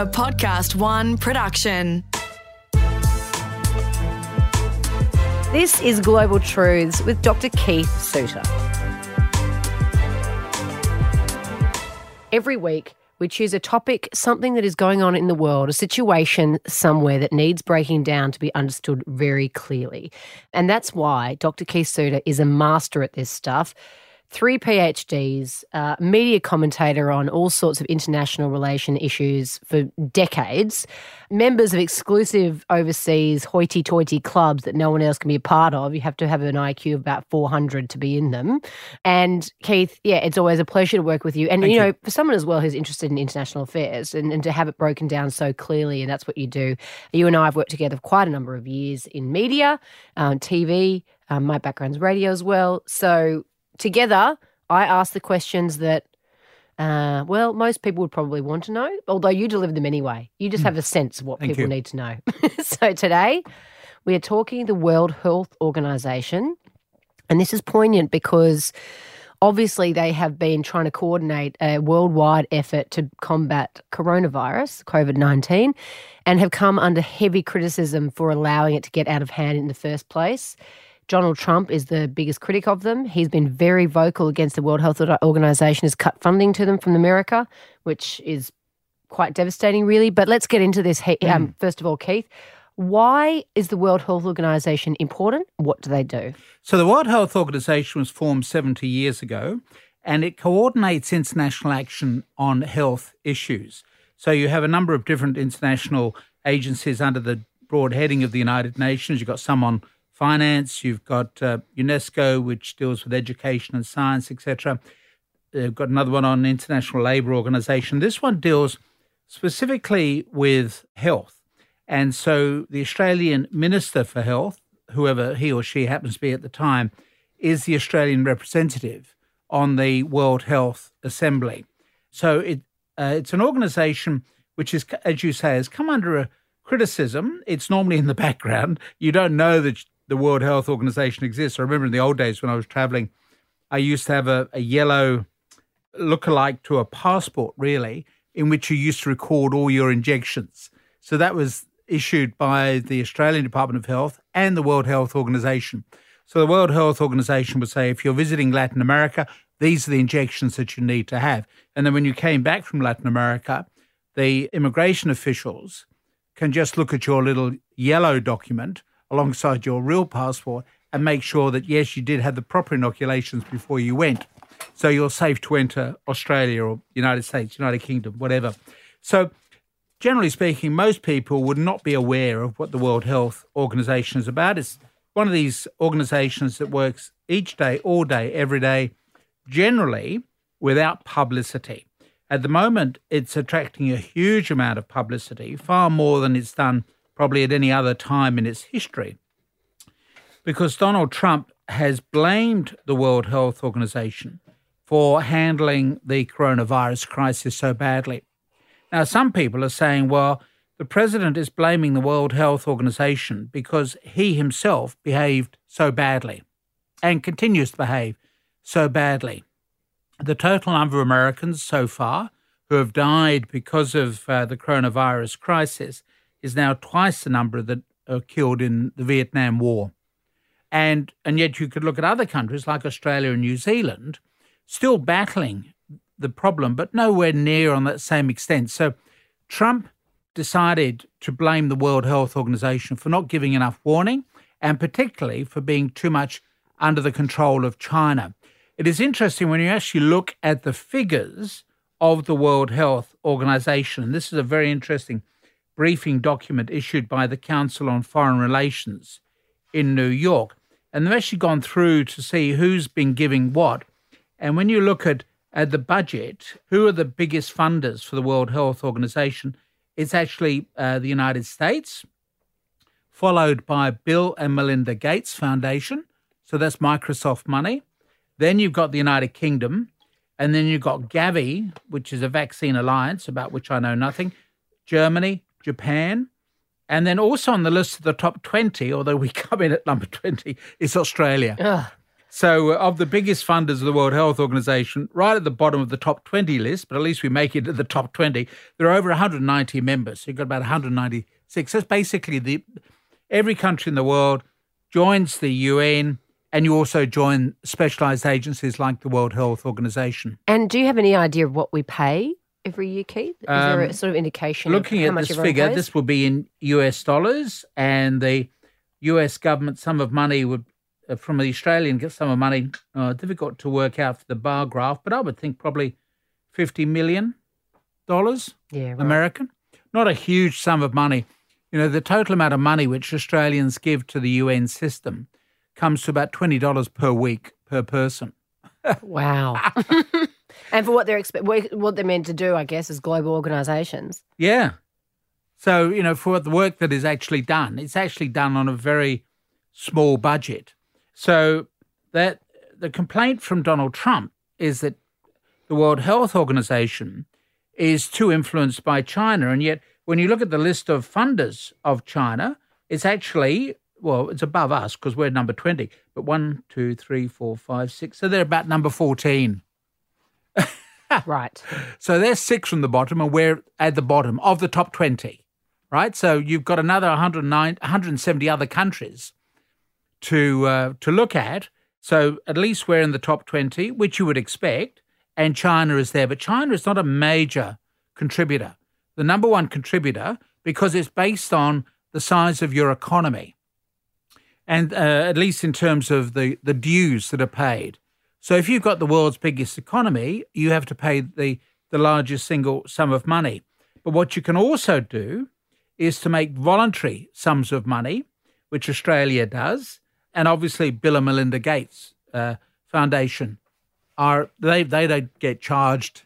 A Podcast One production. This is Global Truths with Dr. Keith Suter. Every week, we choose a topic, something that is going on in the world, a situation somewhere that needs breaking down to be understood very clearly. And that's why Dr. Keith Suter is a master at this stuff. 3 PhDs, media commentator on all sorts of international relation issues for decades, members of exclusive overseas hoity-toity clubs that no one else can be a part of. You have to have an IQ of about 400 to be in them. And Keith, yeah, it's always a pleasure to work with you. And, you know, for someone as well who's interested in international affairs and to have it broken down so clearly, and that's what you do. You and I have worked together for quite a number of years in media, TV, my background's radio as well. So together, I ask the questions that, well, most people would probably want to know, although you deliver them anyway. You just have a sense of what people need to know. So today, we are talking the World Health Organization, and this is poignant because obviously they have been trying to coordinate a worldwide effort to combat coronavirus, COVID-19, and have come under heavy criticism for allowing it to get out of hand in the first place. Donald Trump is the biggest critic of them. He's been very vocal against the World Health Organization, has cut funding to them from America, which is quite devastating, really. But let's get into this. First of all, Keith, why is the World Health Organization important? What do they do? So the World Health Organization was formed 70 years ago, and it coordinates international action on health issues. So you have a number of different international agencies under the broad heading of the United Nations. You've got some on finance, you've got UNESCO, which deals with education and science, etc. You've got another one on International Labour Organization. This one deals specifically with health. And so the Australian Minister for Health, whoever he or she happens to be at the time, is the Australian representative on the World Health Assembly. So it's an organisation which is, as you say, has come under a criticism. It's normally in the background. You don't know that the World Health Organization exists. I remember in the old days when I was traveling, I used to have a yellow look-alike to a passport, really, in which you used to record all your injections. So that was issued by the Australian Department of Health and the World Health Organization. So the World Health Organization would say, if you're visiting Latin America, these are the injections that you need to have. And then when you came back from Latin America, the immigration officials can just look at your little yellow document alongside your real passport and make sure that, yes, you did have the proper inoculations before you went. So you're safe to enter Australia or United States, United Kingdom, whatever. So generally speaking, most people would not be aware of what the World Health Organization is about. It's one of these organizations that works each day, all day, every day, generally without publicity. At the moment, it's attracting a huge amount of publicity, far more than it's done probably at any other time in its history, because Donald Trump has blamed the World Health Organization for handling the coronavirus crisis so badly. Now, some people are saying, well, the president is blaming the World Health Organization because he himself behaved so badly and continues to behave so badly. The total number of Americans so far who have died because of the coronavirus crisis is now twice the number that are killed in the Vietnam War. And yet you could look at other countries like Australia and New Zealand still battling the problem, but nowhere near on that same extent. So Trump decided to blame the World Health Organization for not giving enough warning and particularly for being too much under the control of China. It is interesting when you actually look at the figures of the World Health Organization. This is a very interesting briefing document issued by the Council on Foreign Relations in New York. And they've actually gone through to see who's been giving what. And when you look at the budget, who are the biggest funders for the World Health Organization, it's actually the United States, followed by Bill and Melinda Gates Foundation. So that's Microsoft money. Then you've got the United Kingdom. And then you've got Gavi, which is a vaccine alliance about which I know nothing, Germany, Japan, and then also on the list of the top 20, although we come in at number 20, is Australia. Ugh. So of the biggest funders of the World Health Organization, right at the bottom of the top 20 list, but at least we make it to the top 20, there are over 190 members. So you've got about 196. That's basically every country in the world joins the UN, and you also join specialised agencies like the World Health Organization. And do you have any idea of what we pay every year, Keith? Is there a sort of indication of how much everyone pays? Looking at this figure, this will be in US dollars, and the US government sum of money would from the Australian sum of money, difficult to work out for the bar graph, but I would think probably $50 million American. Not a huge sum of money. You know, the total amount of money which Australians give to the UN system comes to about $20 per week per person. Wow. And for what they're what they're meant to do, I guess, is global organisations. Yeah. So, you know, for the work that is actually done, it's actually done on a very small budget. So that the complaint from Donald Trump is that the World Health Organization is too influenced by China. And yet when you look at the list of funders of China, it's actually, well, it's above us because we're number 20. But 1, 2, 3, 4, 5, 6. So they're about number 14. Right. So they're 6 from the bottom and we're at the bottom of the top 20, right? So you've got another 170 other countries to look at. So at least we're in the top 20, which you would expect, and China is there. But China is not a major contributor. The number one contributor, because it's based on the size of your economy, and at least in terms of the dues that are paid. So if you've got the world's biggest economy, you have to pay the largest single sum of money. But what you can also do is to make voluntary sums of money, which Australia does, and obviously Bill and Melinda Gates Foundation, they don't get charged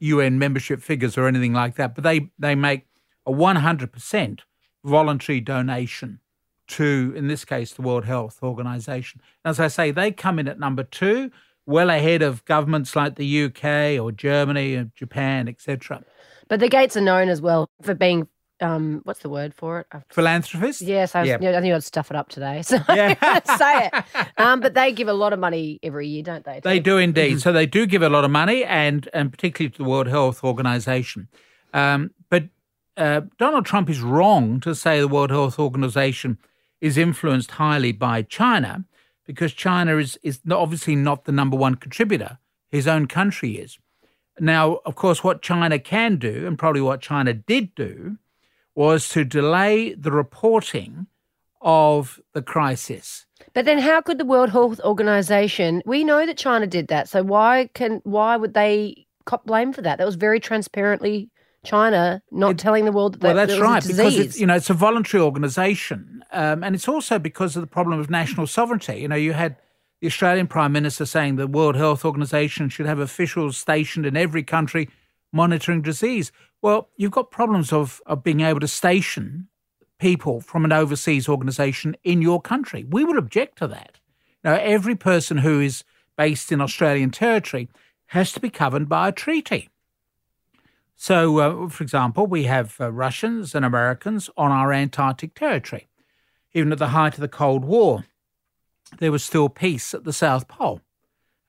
UN membership figures or anything like that, but they make a 100% voluntary donation to, in this case, the World Health Organization. As I say, they come in at number 2, well ahead of governments like the UK or Germany or Japan, etc. But the Gates are known as well for being what's the word for it? Philanthropist? Yes, I knew I'd stuff it up today, so yeah. Say it. But they give a lot of money every year, don't they? They do indeed. Mm-hmm. So they do give a lot of money, and particularly to the World Health Organization. But Donald Trump is wrong to say the World Health Organization is influenced highly by China, because China is obviously not the number one contributor. His own country is. Now, of course, what China can do, and probably what China did do, was to delay the reporting of the crisis. But then how could the World Health Organization, we know that China did that, so why would they cop blame for that? That was very transparently China telling the world that there was a disease. Well, that's right, because it's a voluntary organization, and it's also because of the problem of national sovereignty. You know, you had the Australian Prime Minister saying the World Health Organization should have officials stationed in every country monitoring disease. Well, you've got problems of being able to station people from an overseas organisation in your country. We would object to that. Now, every person who is based in Australian territory has to be covered by a treaty. So, for example, we have Russians and Americans on our Antarctic territory. Even at the height of the Cold War, there was still peace at the South Pole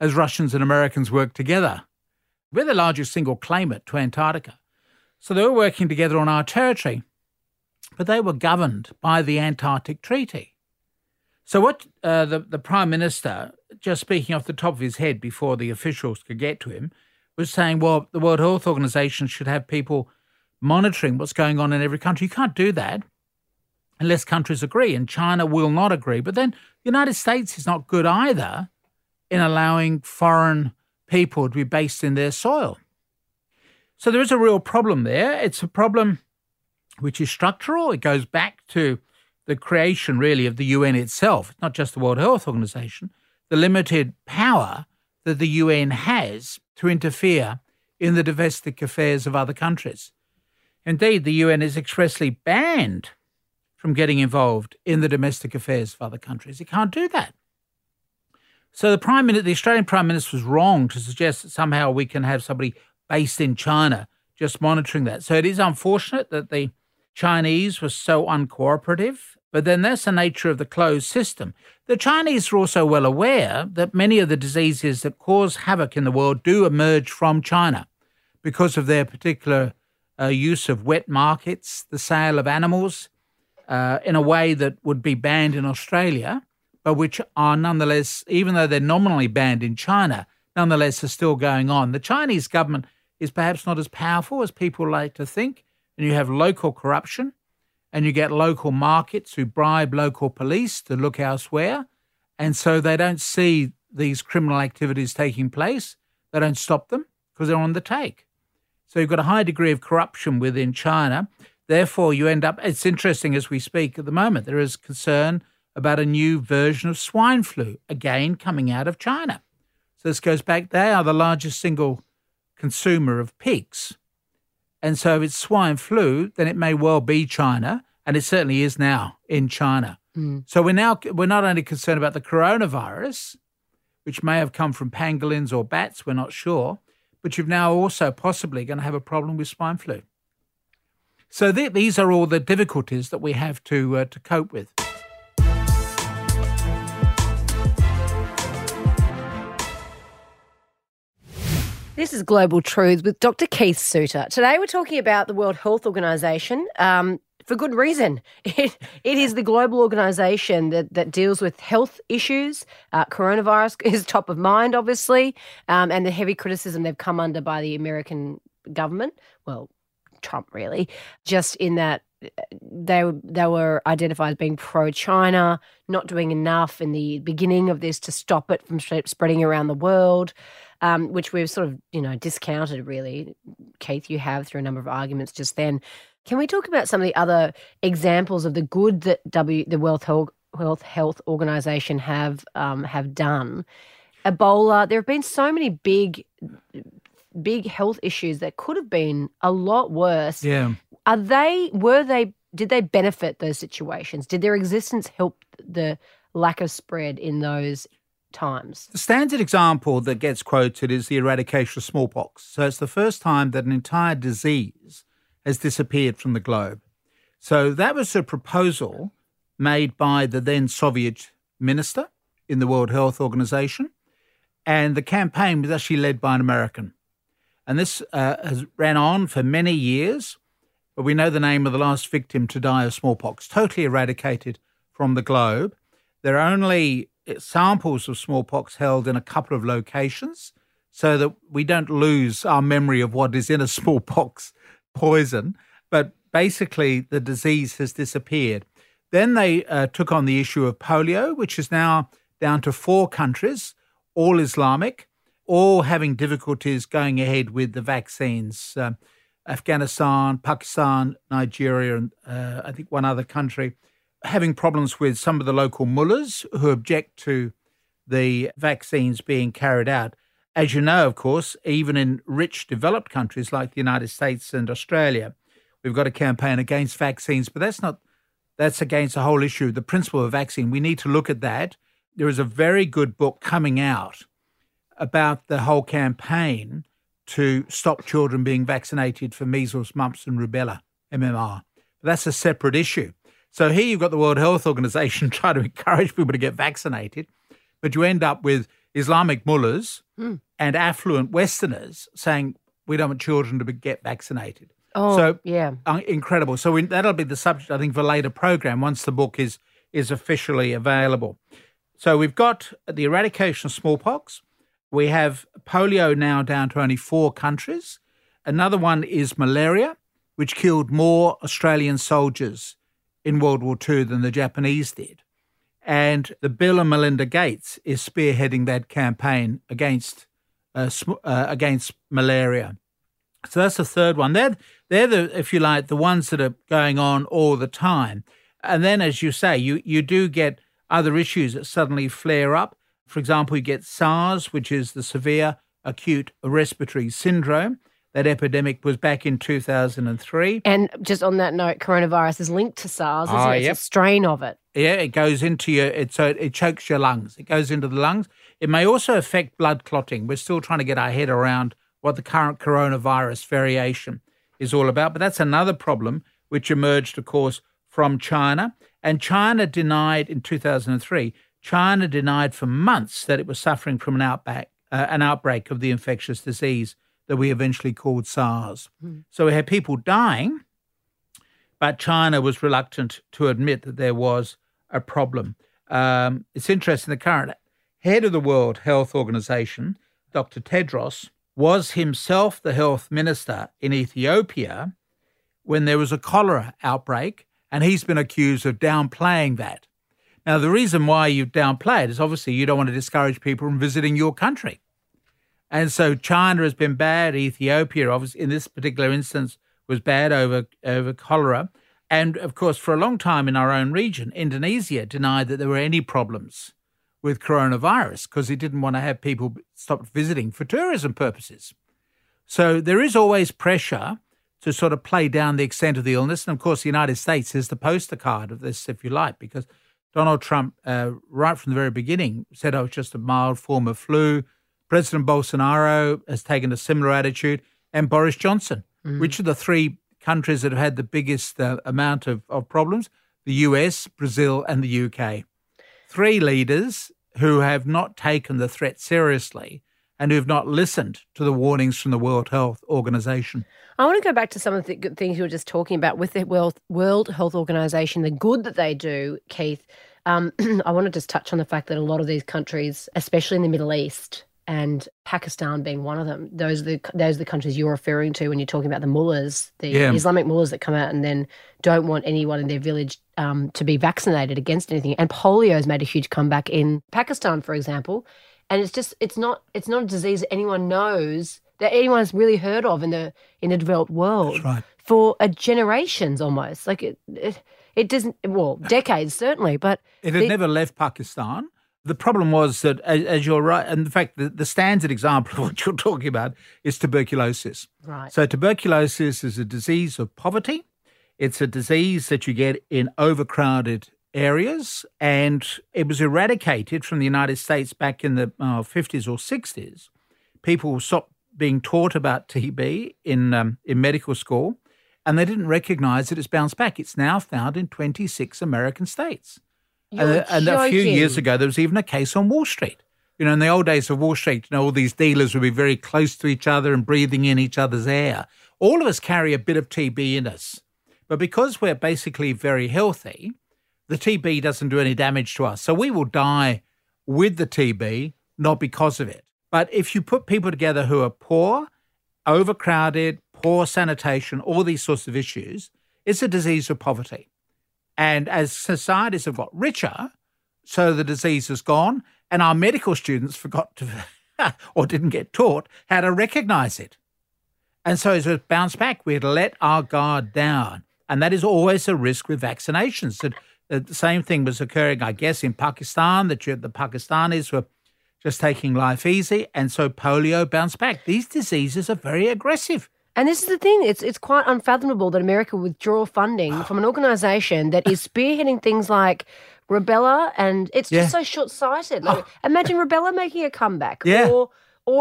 as Russians and Americans worked together. We're the largest single claimant to Antarctica. So they were working together on our territory, but they were governed by the Antarctic Treaty. So what the Prime Minister, just speaking off the top of his head before the officials could get to him, was saying, well, the World Health Organization should have people monitoring what's going on in every country. You can't do that unless countries agree, and China will not agree. But then the United States is not good either in allowing foreign people to be based in their soil. So there is a real problem there. It's a problem which is structural. It goes back to the creation, really, of the UN itself. It's not just the World Health Organization. The limited power that the UN has to interfere in the domestic affairs of other countries. Indeed, the UN is expressly banned from getting involved in the domestic affairs of other countries. It can't do that. So the Australian Prime Minister was wrong to suggest that somehow we can have somebody based in China just monitoring that. So it is unfortunate that the Chinese were so uncooperative But then that's the nature of the closed system. The Chinese are also well aware that many of the diseases that cause havoc in the world do emerge from China because of their particular use of wet markets, the sale of animals in a way that would be banned in Australia, but which are nonetheless, even though they're nominally banned in China, nonetheless are still going on. The Chinese government is perhaps not as powerful as people like to think, and you have local corruption, and you get local markets who bribe local police to look elsewhere. And so they don't see these criminal activities taking place. They don't stop them because they're on the take. So you've got a high degree of corruption within China. Therefore, you end up, it's interesting as we speak at the moment, there is concern about a new version of swine flu, again coming out of China. So this goes back, they are the largest single consumer of pigs. And so if it's swine flu, then it may well be China, and it certainly is now in China. Mm. So we're not only concerned about the coronavirus, which may have come from pangolins or bats, we're not sure, but you're now also possibly going to have a problem with swine flu. So these are all the difficulties that we have to cope with. This is Global Truths with Dr. Keith Suter. Today we're talking about the World Health Organization for good reason. It is the global organization that deals with health issues. Coronavirus is top of mind, obviously, and the heavy criticism they've come under by the American government, well, Trump really, just in that they were identified as being pro-China, not doing enough in the beginning of this to stop it from spreading around the world, which we've sort of, discounted really. Keith, you have through a number of arguments just then. Can we talk about some of the other examples of the good that the World Health Organization have done? Ebola, there have been so many big health issues that could have been a lot worse. Yeah. Did they benefit those situations? Did their existence help the lack of spread in those times? The standard example that gets quoted is the eradication of smallpox. So it's the first time that an entire disease has disappeared from the globe. So that was a proposal made by the then Soviet minister in the World Health Organization. And the campaign was actually led by an American. And this ran on for many years. But we know the name of the last victim to die of smallpox, totally eradicated from the globe. There are only samples of smallpox held in a couple of locations so that we don't lose our memory of what is in a smallpox poison. But basically, the disease has disappeared. Then they took on the issue of polio, which is now down to 4 countries, all Islamic, all having difficulties going ahead with the vaccines. Afghanistan, Pakistan, Nigeria, and I think one other country, having problems with some of the local mullahs who object to the vaccines being carried out. As you know, of course, even in rich developed countries like the United States and Australia, we've got a campaign against vaccines, but that's against the whole issue, the principle of vaccine. We need to look at that. There is a very good book coming out about the whole campaign to stop children being vaccinated for measles, mumps and rubella, MMR. But that's a separate issue. So here you've got the World Health Organization trying to encourage people to get vaccinated, but you end up with Islamic mullahs and affluent Westerners saying, we don't want children to get vaccinated. Oh, so, yeah. Incredible. So that'll be the subject, I think, for a later program once the book is officially available. So we've got the eradication of smallpox. We have polio now down to only 4 countries. Another one is malaria, which killed more Australian soldiers in World War II than the Japanese did. And the Bill and Melinda Gates is spearheading that campaign against malaria. So that's the third one. They're the, if you like, the ones that are going on all the time. And then, as you say, you do get other issues that suddenly flare up. For example, you get SARS, which is the severe acute respiratory syndrome. That epidemic was back in 2003. And just on that note, coronavirus is linked to SARS, isn't it? Yep. It's a strain of it. Yeah, it goes into it chokes your lungs. It goes into the lungs. It may also affect blood clotting. We're still trying to get our head around what the current coronavirus variation is all about. But that's another problem which emerged, of course, from China. And China denied in 2003, China denied for months that it was suffering from an outbreak of the infectious disease that we eventually called SARS. Mm. So we had people dying, but China was reluctant to admit that there was a problem. It's interesting, the current head of the World Health Organization, Dr. Tedros, was himself the health minister in Ethiopia when there was a cholera outbreak, and he's been accused of downplaying that. Now, the reason why you downplay it is obviously you don't want to discourage people from visiting your country. And so China has been bad. Ethiopia, obviously, in this particular instance, was bad over cholera. And, of course, for a long time in our own region, Indonesia denied that there were any problems with coronavirus because it didn't want to have people stop visiting for tourism purposes. So there is always pressure to sort of play down the extent of the illness. And, of course, the United States is the poster card of this, if you like, because Donald Trump, right from the very beginning, said it was just a mild form of flu. President Bolsonaro has taken a similar attitude, and Boris Johnson, which are the three countries that have had the biggest amount of problems, the US, Brazil and the UK. Three leaders who have not taken the threat seriously and who have not listened to the warnings from the World Health Organization. I want to go back to some of the good things you were just talking about with the World Health Organization, the good that they do, Keith. I want to just touch on the fact that a lot of these countries, especially in the Middle East, and Pakistan being one of them. Those are the countries you're referring to when you're talking about the mullahs, Islamic mullahs that come out and then don't want anyone in their village to be vaccinated against anything. And polio has made a huge comeback in Pakistan, for example. And it's not a disease that anyone knows, that anyone's really heard of in the developed world. That's right. For generations almost. Like it doesn't, well, decades certainly, but it had never left Pakistan. The problem was that, as you're right, and in fact, the standard example of what you're talking about is tuberculosis. Right. So tuberculosis is a disease of poverty. It's a disease that you get in overcrowded areas, and it was eradicated from the United States back in the 50s or 60s. People stopped being taught about TB in medical school, and they didn't recognize that it's bounced back. It's now found in 26 American states. And a few years ago, there was even a case on Wall Street. You know, in the old days of Wall Street, you know, all these dealers would be very close to each other and breathing in each other's air. All of us carry a bit of TB in us. But because we're basically very healthy, the TB doesn't do any damage to us. So we will die with the TB, not because of it. But if you put people together who are poor, overcrowded, poor sanitation, all these sorts of issues, it's a disease of poverty. And as societies have got richer, so the disease has gone, and our medical students forgot to or didn't get taught how to recognise it. And so as we bounce back, we had let our guard down. And that is always a risk with vaccinations. The same thing was occurring, I guess, in Pakistan, that the Pakistanis were just taking life easy, and so polio bounced back. These diseases are very aggressive. And this is the thing, it's quite unfathomable that America withdraw funding from an organisation that is spearheading things like rubella, and it's just so short-sighted. Like, imagine rubella making a comeback or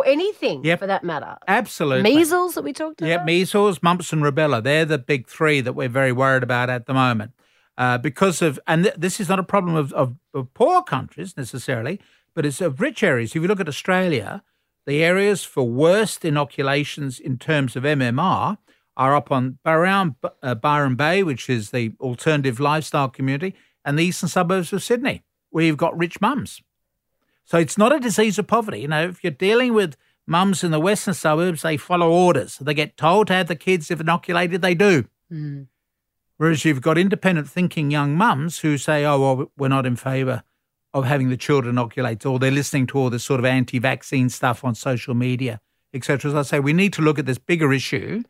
anything for that matter. Absolutely. Measles that we talked about. Yeah, measles, mumps and rubella. They're the big three that we're very worried about at the moment because of, and this is not a problem of poor countries necessarily, but it's of rich areas. If you look at Australia, the areas for worst inoculations in terms of MMR are up on around Byron Bay, which is the alternative lifestyle community, and the eastern suburbs of Sydney, where you've got rich mums. So it's not a disease of poverty. You know, if you're dealing with mums in the western suburbs, they follow orders. They get told to have the kids, if inoculated, they do. Mm. Whereas you've got independent thinking young mums who say, oh, well, we're not in favour of having the children inoculated, or they're listening to all this sort of anti-vaccine stuff on social media, et cetera. As I say, we need to look at this bigger issue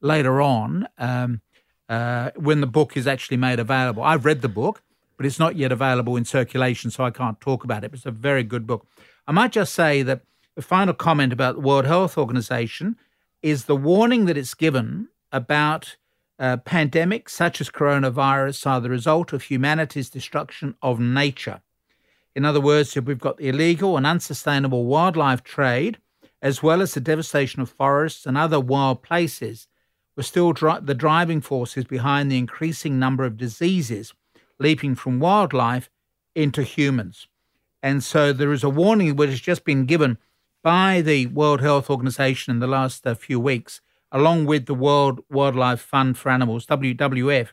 later on when the book is actually made available. I've read the book, but it's not yet available in circulation, so I can't talk about it. But it's a very good book. I might just say that the final comment about the World Health Organization is the warning that it's given about pandemics such as coronavirus are the result of humanity's destruction of nature. In other words, we've got the illegal and unsustainable wildlife trade, as well as the devastation of forests and other wild places, were still the driving forces behind the increasing number of diseases leaping from wildlife into humans. And so there is a warning which has just been given by the World Health Organization in the last few weeks, along with the World Wildlife Fund for Animals, WWF,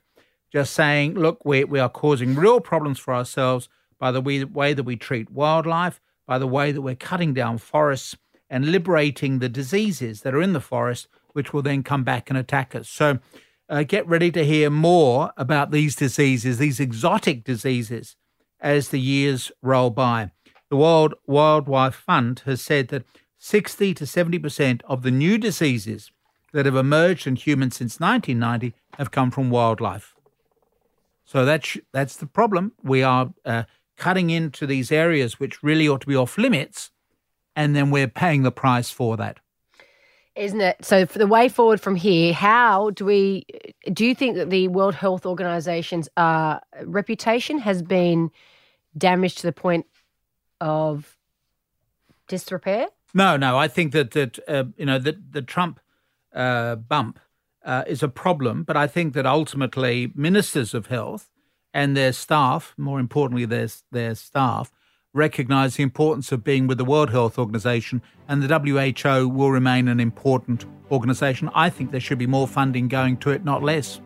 just saying, look, we are causing real problems for ourselves by the way that we treat wildlife, by the way that we're cutting down forests and liberating the diseases that are in the forest, which will then come back and attack us. So get ready to hear more about these diseases, these exotic diseases, as the years roll by. The World Wildlife Fund has said that 60 to 70% of the new diseases that have emerged in humans since 1990 have come from wildlife. So that's the problem. We are cutting into these areas which really ought to be off limits, and then we're paying the price for that. Isn't it? So for the way forward from here, do you think that the World Health Organization's reputation has been damaged to the point of disrepair? No. I think that the Trump bump is a problem, but I think that ultimately ministers of health and their staff, more importantly their staff, recognise the importance of being with the World Health Organization, and the WHO will remain an important organisation. I think there should be more funding going to it, not less.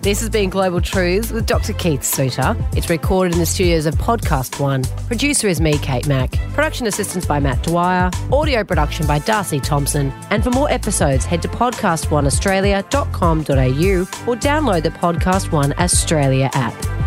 This has been Global Truths with Dr. Keith Suter. It's recorded in the studios of Podcast One. Producer is me, Kate Mack. Production assistance by Matt Dwyer. Audio production by Darcy Thompson. And for more episodes, head to podcastoneaustralia.com.au or download the Podcast One Australia app.